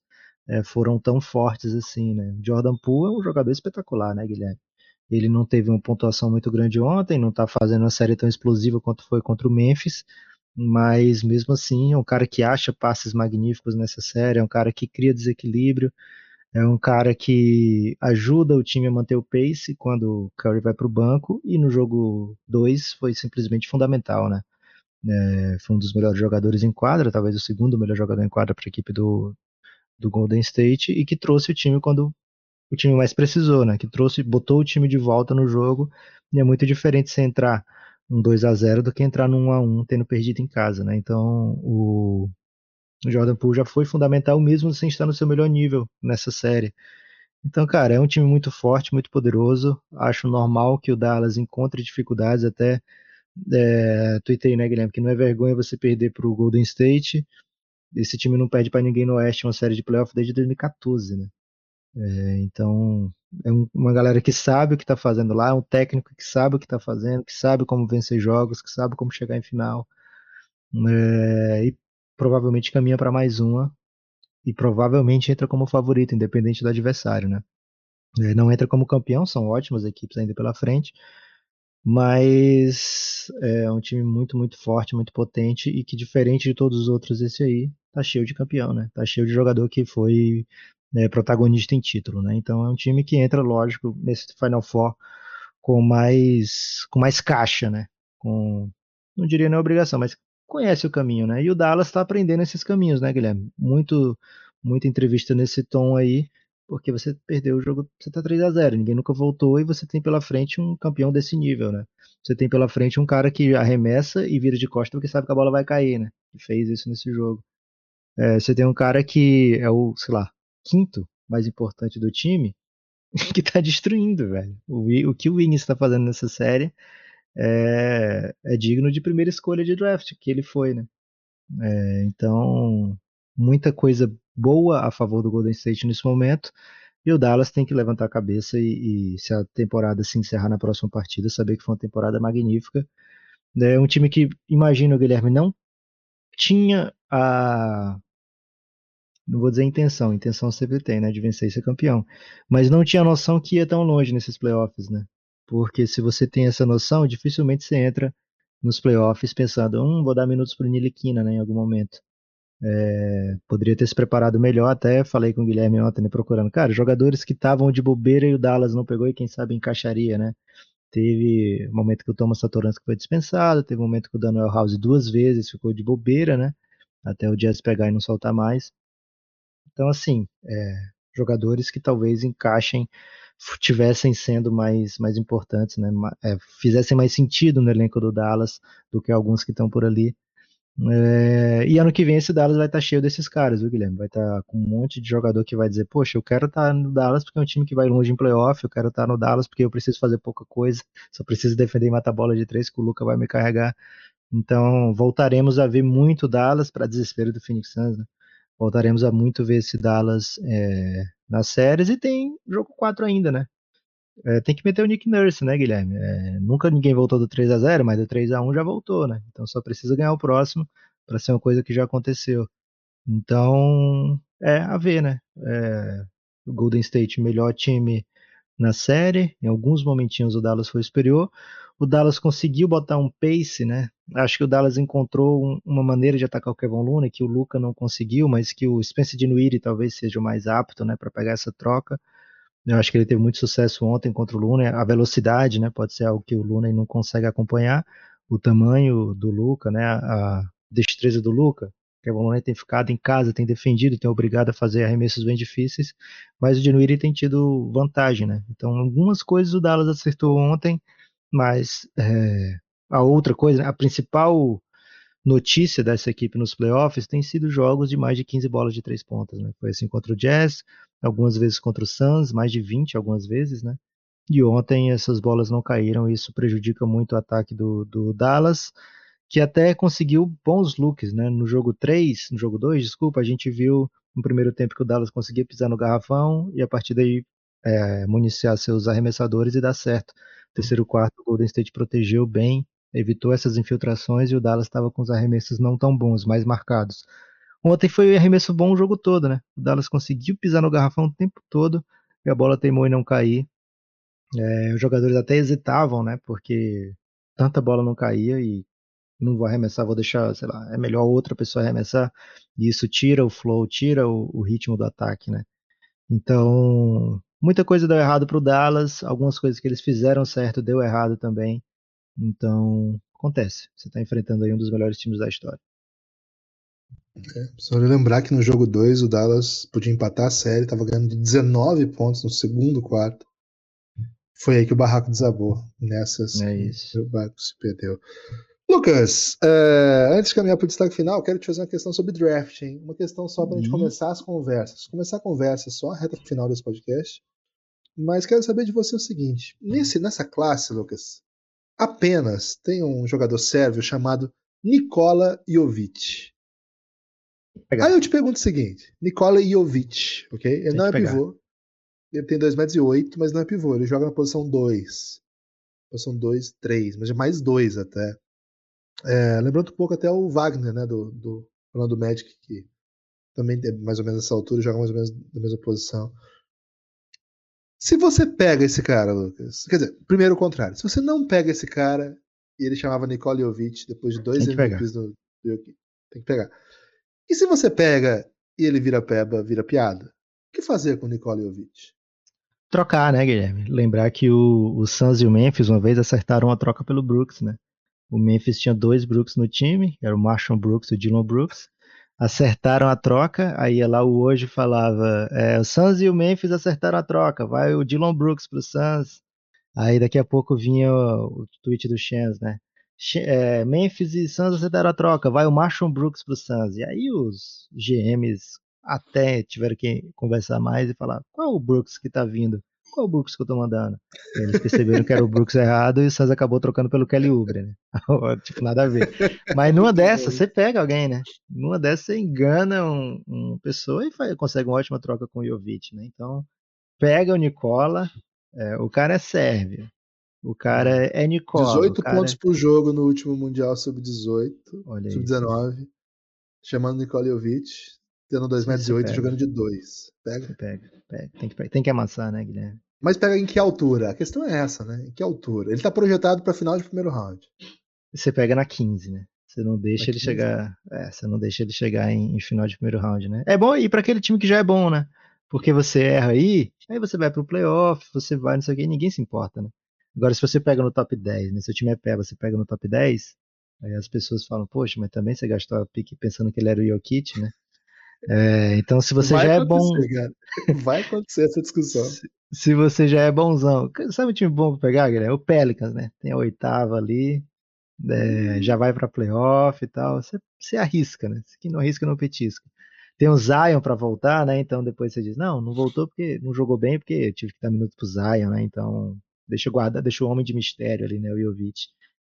foram tão fortes assim, né? Jordan Poole é um jogador espetacular, né, Guilherme? Ele não teve uma pontuação muito grande ontem, não tá fazendo uma série tão explosiva quanto foi contra o Memphis, mas mesmo assim é um cara que acha passes magníficos nessa série, é um cara que cria desequilíbrio, é um cara que ajuda o time a manter o pace quando o Curry vai para o banco, e no jogo 2 foi simplesmente fundamental, né? Foi um dos melhores jogadores em quadra, talvez o segundo melhor jogador em quadra para a equipe do Golden State, e que trouxe o time quando o time mais precisou, né? Que botou o time de volta no jogo, e é muito diferente você entrar um 2-0 do que entrar num 1-1 tendo perdido em casa, né? Então o Jordan Poole já foi fundamental mesmo sem estar no seu melhor nível nessa série. Então, cara, é um time muito forte, muito poderoso. Acho normal que o Dallas encontre dificuldades. Até tuitei, né, Guilherme, que não é vergonha você perder para o Golden State. Esse time não perde para ninguém no Oeste uma série de playoff desde 2014, né? Então, é uma galera que sabe o que está fazendo lá, é um técnico que sabe o que está fazendo, que sabe como vencer jogos, que sabe como chegar em final. E provavelmente caminha para mais uma e provavelmente entra como favorito, independente do adversário, né? Não entra como campeão, são ótimas equipes ainda pela frente, mas é um time muito, muito forte, muito potente e que, diferente de todos os outros, esse aí tá cheio de campeão, né? Tá cheio de jogador que foi protagonista em título, né? Então é um time que entra, lógico, nesse Final Four com mais caixa, né? Não diria nem obrigação, mas conhece o caminho, né? E o Dallas está aprendendo esses caminhos, né, Guilherme? Muita entrevista nesse tom aí, porque você perdeu o jogo, você tá 3-0, ninguém nunca voltou, e você tem pela frente um campeão desse nível, né? Você tem pela frente um cara que arremessa e vira de costa porque sabe que a bola vai cair, né? E fez isso nesse jogo. É, você tem um cara que é o, sei lá, quinto mais importante do time, que tá destruindo, velho. O que o Wiggins tá fazendo nessa série é digno de primeira escolha de draft, que ele foi, né? É, então, muita coisa boa a favor do Golden State nesse momento, e o Dallas tem que levantar a cabeça e se a temporada se encerrar na próxima partida, saber que foi uma temporada magnífica. É um time que, imagino, Guilherme, não tinha a... Não vou dizer intenção sempre tem, né, de vencer e ser campeão, mas não tinha noção que ia tão longe nesses playoffs, né? Porque se você tem essa noção, dificilmente você entra nos playoffs pensando, vou dar minutos pro Niliquina, né, em algum momento. É, poderia ter se preparado melhor, até falei com o Guilherme ontem, né, procurando, cara, jogadores que estavam de bobeira e o Dallas não pegou e quem sabe encaixaria, né? Teve um momento que o Thomas Satoransky foi dispensado, teve um momento que o Daniel House duas vezes ficou de bobeira, né? Até o Jazz pegar e não soltar mais. Então, assim, jogadores que talvez encaixem, tivessem sendo mais importantes, né? Fizessem mais sentido no elenco do Dallas do que alguns que estão por ali. E ano que vem esse Dallas vai estar cheio desses caras, viu, Guilherme? Vai estar com um monte de jogador que vai dizer, poxa, eu quero estar no Dallas porque é um time que vai longe em playoff, eu quero estar no Dallas porque eu preciso fazer pouca coisa, só preciso defender e matar bola de três que o Luka vai me carregar. Então voltaremos a ver muito Dallas, para desespero do Phoenix Suns, né? Voltaremos a muito ver esse Dallas nas séries, e tem jogo 4 ainda, né? Tem que meter o Nick Nurse, né, Guilherme? Nunca ninguém voltou do 3-0, mas do 3-1 já voltou, né? Então só precisa ganhar o próximo para ser uma coisa que já aconteceu. Então, a ver, né? O Golden State, melhor time na série. Em alguns momentinhos o Dallas foi superior. O Dallas conseguiu botar um pace, né? Acho que o Dallas encontrou uma maneira de atacar o Kevon Looney, que o Luka não conseguiu, mas que o Spencer Dinwiddie talvez seja o mais apto, né, para pegar essa troca. Eu acho que ele teve muito sucesso ontem contra o Looney. A velocidade, né, pode ser algo que o Looney não consegue acompanhar. O tamanho do Luka, né, a destreza do Luka. O Kevon Looney tem ficado em casa, tem defendido, tem obrigado a fazer arremessos bem difíceis. Mas o Dinwiddie tem tido vantagem, né? Então, algumas coisas o Dallas acertou ontem, mas a outra coisa, a principal notícia dessa equipe nos playoffs tem sido jogos de mais de 15 bolas de 3 pontas, né? Foi assim contra o Jazz, algumas vezes contra o Suns, mais de 20 algumas vezes, né? E ontem essas bolas não caíram, e isso prejudica muito o ataque do Dallas, que até conseguiu bons looks, né? No jogo 2, desculpa, a gente viu no primeiro tempo que o Dallas conseguia pisar no garrafão e a partir daí municiar seus arremessadores e dar certo. Terceiro quarto, o Golden State protegeu bem, evitou essas infiltrações, e o Dallas estava com os arremessos não tão bons, mais marcados. Ontem foi arremesso bom o jogo todo, né? O Dallas conseguiu pisar no garrafão o tempo todo e a bola teimou em não cair. Os jogadores até hesitavam, né? Porque tanta bola não caía, e não vou arremessar, vou deixar, sei lá, é melhor outra pessoa arremessar, e isso tira o flow, tira o ritmo do ataque, né? Então, muita coisa deu errado pro Dallas, algumas coisas que eles fizeram certo deu errado também. Então, acontece. Você está enfrentando aí um dos melhores times da história. Só lembrar que no jogo 2 o Dallas podia empatar a série, estava ganhando de 19 pontos no segundo quarto. Foi aí que o barraco desabou. Nessas, o barco se perdeu. Lucas, antes de caminhar para o destaque final, quero te fazer uma questão sobre draft, hein? Uma questão só para a gente começar as conversas. Começar a conversa só a reta final desse podcast. Mas quero saber de você o seguinte: nessa classe, Lucas, apenas tem um jogador sérvio chamado Nikola Jovic. Pegar. Aí eu te pergunto o seguinte: Nikola Jovic, ok? Ele tem, não é pivô. Ele tem 2,08 m, mas não é pivô. Ele joga na posição 2. Posição 2, 3, mas é mais 2 até. Lembrando um pouco até o Wagner, né? Do Orlando Magic, que também é mais ou menos nessa altura, joga mais ou menos na mesma posição. Se você pega esse cara, Lucas, quer dizer, primeiro o contrário, se você não pega esse cara, e ele chamava Nikola Jovic depois de 2 MVPs no Jokic, tem que pegar. E se você pega e ele vira peba, vira piada, o que fazer com o Nikola Jovic? Trocar, né, Guilherme? Lembrar que o Suns e o Memphis uma vez acertaram a troca pelo Brooks, né? O Memphis tinha dois Brooks no time, era o MarJon Brooks e o Dillon Brooks. Acertaram a troca, aí ia lá o Hoje falava, o Suns e o Memphis acertaram a troca, vai o Dillon Brooks pro Suns. Aí daqui a pouco vinha o tweet do Shams, né? Memphis e Suns acertaram a troca, vai o MarJon Brooks pro Suns. E aí os GMs até tiveram que conversar mais e falar, qual o Brooks que tá vindo? Qual o Brooks que eu tô mandando? Eles perceberam que era o Brooks errado e o Suns acabou trocando pelo Kelly Oubre, né? Tipo, nada a ver. Mas numa dessas, você pega alguém, né? Numa dessas, você engana uma pessoa e consegue uma ótima troca com o Jovic, né? Então, pega o Nikola, o cara é sérvio, o cara é Nikola. 18 pontos por jogo no último Mundial Sub-18, Sub-19, chamando Nikola Jovic, tendo 2,8 m, jogando de 2. Pega? Pega. Tem que amassar, né, Guilherme? Mas pega em que altura? A questão é essa, né? Em que altura? Ele tá projetado pra final de primeiro round. Você pega na 15, né? Você não deixa ele chegar... você não deixa ele chegar em final de primeiro round, né? É bom ir pra aquele time que já é bom, né? Porque você erra aí você vai pro playoff, você vai, não sei o que, ninguém se importa, né? Agora, se você pega no top 10, né? Seu time é pé, você pega no top 10, aí as pessoas falam, poxa, mas também você gastou a pique pensando que ele era o Jokic, né? Então se você já é bom, cara. Vai acontecer essa discussão. Se você já é bonzão, sabe o time bom pra pegar, galera? O Pelicans, né? Tem a 8ª ali, já vai pra playoff e tal. Você arrisca, né? Quem não arrisca não petisca. Tem o Zion pra voltar, né? Então depois você diz, não voltou porque não jogou bem, porque eu tive que dar minuto pro Zion, né? Então deixa o homem de mistério ali, né? O Jovic,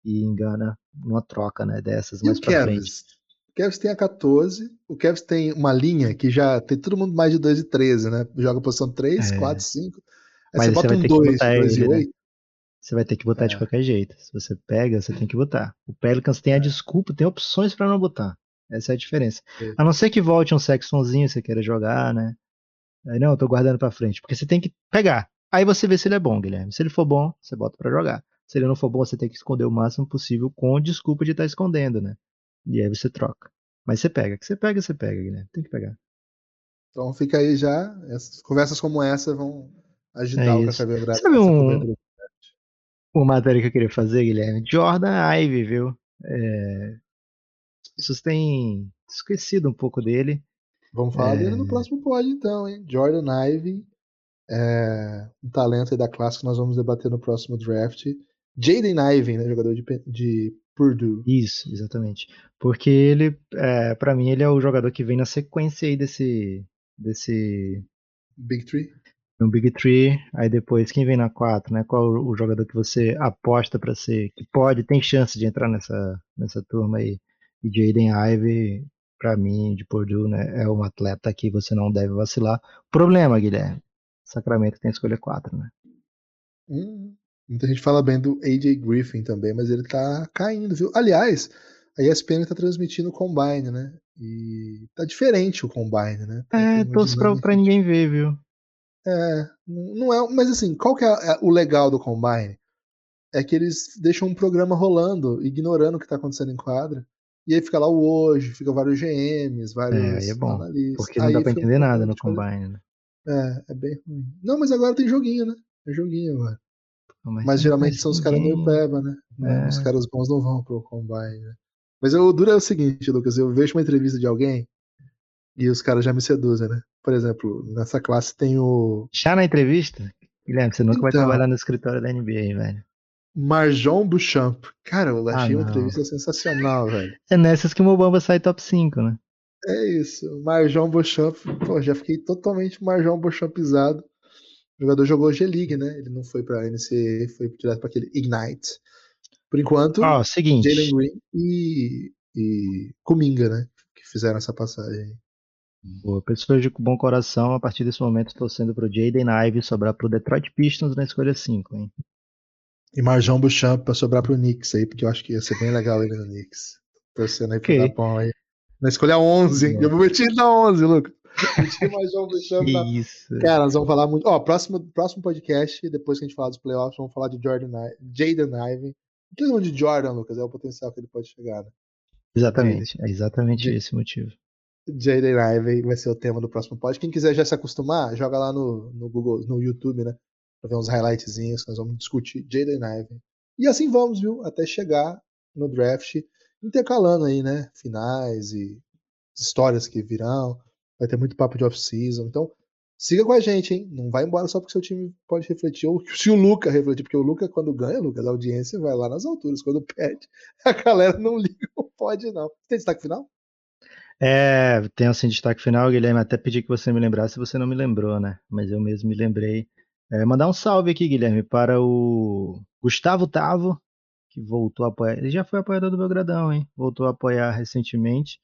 e engana numa troca, né? Dessas mais pra frente. O Cavs tem a 14, o Cavs tem uma linha que já tem todo mundo mais de 2 e 13, né? Joga posição 3, 4, 5, aí mas você bota um 2 e 8. Você vai ter que botar de qualquer jeito. Se você pega, você tem que botar. O Pelicans tem a desculpa, tem opções pra não botar. Essa é a diferença. A não ser que volte um Sextonzinho, você queira jogar, né? Aí não, eu tô guardando pra frente, porque você tem que pegar. Aí você vê se ele é bom, Guilherme. Se ele for bom, você bota pra jogar. Se ele não for bom, você tem que esconder o máximo possível com desculpa de estar escondendo, né? E aí você troca. Mas você pega, Guilherme. Tem que pegar. Então fica aí já. Conversas como essa vão agitar o Café Belgrado. Sabe uma matéria que eu queria fazer, Guilherme? Jordan Ivey, viu? As pessoas têm esquecido um pouco dele. Vamos falar dele no próximo pod, então, hein? Jordan Ivey, um talento aí da classe que nós vamos debater no próximo draft. Jaden Ivey, né? Jogador de Purdue. Isso, exatamente. Porque ele, pra mim, ele é o jogador que vem na sequência aí desse Big Three. Um Big Three, aí depois, quem vem na 4, né? Qual o jogador que você aposta pra ser, que tem chance de entrar nessa turma aí? E Jaden Ivey, pra mim, de Purdue, né? É um atleta que você não deve vacilar. Problema, Guilherme. Sacramento tem a escolha 4, né? Muita gente fala bem do AJ Griffin também, mas ele tá caindo, viu? Aliás, a ESPN tá transmitindo o Combine, né? E tá diferente o Combine, né? Torço pra ninguém ver, viu? Não é... Mas assim, qual que é o legal do Combine? É que eles deixam um programa rolando, ignorando o que tá acontecendo em quadra. E aí fica lá o Hoje, fica vários GMs, vários analistas. É bom, porque não dá pra entender nada no Combine, né? É bem ruim. Não, mas agora tem joguinho, né? É joguinho agora. Mas geralmente são os caras meio peba, né? Os caras bons não vão pro Combine, né? Mas o duro é o seguinte, Lucas, eu vejo uma entrevista de alguém e os caras já me seduzem, né? Por exemplo, nessa classe tem o... Já na entrevista? Guilherme, você nunca vai trabalhar no escritório da NBA, velho. MarJon Beauchamp. Cara, eu achei uma entrevista sensacional, velho. É nessas que o Mobamba sai top 5, né? É isso. MarJon Beauchamp. Pô, já fiquei totalmente MarJon Beauchampizado. O jogador jogou G-League, né? Ele não foi pra NCAA, foi direto pra aquele Ignite. Por enquanto, seguinte. Jalen Green e Kuminga, né? Que fizeram essa passagem. Boa, pessoas de bom coração, a partir desse momento torcendo pro Jaden Ivey sobrar pro Detroit Pistons na escolha 5, hein? E MarJon Beauchamp pra sobrar pro Knicks aí, porque eu acho que ia ser bem legal ele no Knicks. Torcendo aí pro Japão aí. Na escolha 11, hein? Eu vou meter na 11, Lucas. Cara, nós vamos falar muito. Próximo podcast, depois que a gente falar dos playoffs, vamos falar de Jaden Ivey. O que é o nome de Jordan, Lucas? É o potencial que ele pode chegar, né? Exatamente, é exatamente esse o motivo. Jaden Ivey vai ser o tema do próximo podcast. Quem quiser já se acostumar, joga lá no Google, no YouTube, né? Pra ver uns highlightzinhos que nós vamos discutir Jaden Ivey. E assim vamos, viu? Até chegar no draft, intercalando aí, né, finais e histórias que virão, vai ter muito papo de off-season, então siga com a gente, hein, não vai embora só porque seu time pode refletir, ou se o Luca refletir, porque o Luca quando ganha, Lucas, a audiência vai lá nas alturas, quando perde, a galera não liga, não pode não. Tem destaque final? É, tem assim, destaque final, Guilherme, até pedi que você me lembrasse, você não me lembrou, né, mas eu mesmo me lembrei. Mandar um salve aqui, Guilherme, para o Gustavo Tavo, que voltou a apoiar, ele já foi apoiador do Belgradão, hein, voltou a apoiar recentemente,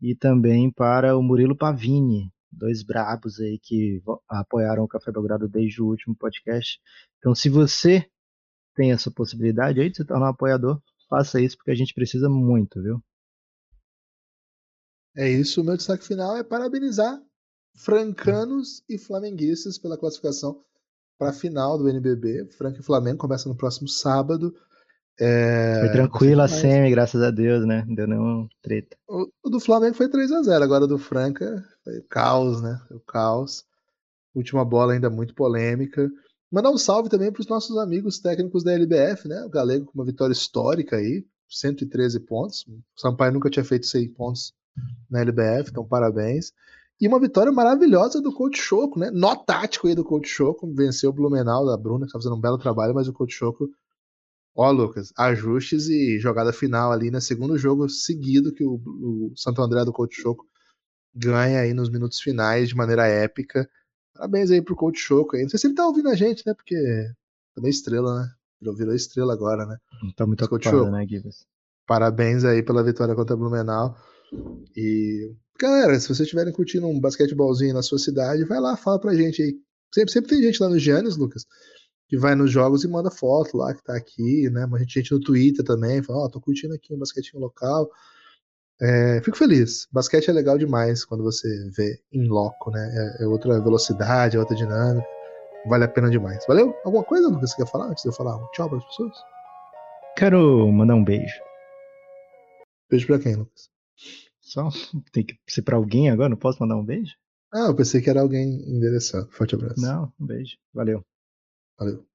e também para o Murilo Pavini, dois brabos aí que apoiaram o Café Belgrado desde o último podcast. Então, se você tem essa possibilidade aí de se tornar um apoiador, faça isso, porque a gente precisa muito, viu? É isso, o meu destaque final é parabenizar francanos e flamenguistas pela classificação para a final do NBB. Franca e Flamengo começa no próximo sábado. Foi tranquila a semi, graças a Deus, né? Não deu nenhuma treta. O do Flamengo foi 3-0, agora o do Franca foi caos, né? Foi o caos. Última bola ainda muito polêmica. Mandar um salve também para os nossos amigos técnicos da LBF, né? O Galego com uma vitória histórica aí, 113 pontos. O Sampaio nunca tinha feito 100 pontos na LBF, então parabéns. E uma vitória maravilhosa do Coach Choco, né? Nó tático aí do Coach Choco. Venceu o Blumenau da Bruna, que tá fazendo um belo trabalho, mas o Coach Choco. Ó, Lucas, ajustes e jogada final ali, né? Segundo jogo seguido que o Santo André do Coach Choco ganha aí nos minutos finais de maneira épica. Parabéns aí pro Coach Choco aí. Não sei se ele tá ouvindo a gente, né? Porque também estrela, né? Ele virou estrela agora, né? Tá muito ocupado, né, Gibbs? Parabéns aí pela vitória contra o Blumenau. E, galera, se vocês estiverem curtindo um basquetebolzinho na sua cidade, vai lá, fala pra gente aí. Sempre tem gente lá no Giannis, Lucas, que vai nos jogos e manda foto lá, que tá aqui, né? Mas gente no Twitter também, fala, ó, tô curtindo aqui um basquetinho local. Fico feliz. Basquete é legal demais quando você vê em loco, né? É outra velocidade, é outra dinâmica. Vale a pena demais. Valeu? Alguma coisa, Lucas, que você quer falar antes de eu falar um tchau pras pessoas? Quero mandar um beijo. Beijo pra quem, Lucas? Só tem que ser pra alguém agora? Não posso mandar um beijo? Ah, eu pensei que era alguém endereçado. Forte abraço. Não, um beijo. Valeu. Valeu.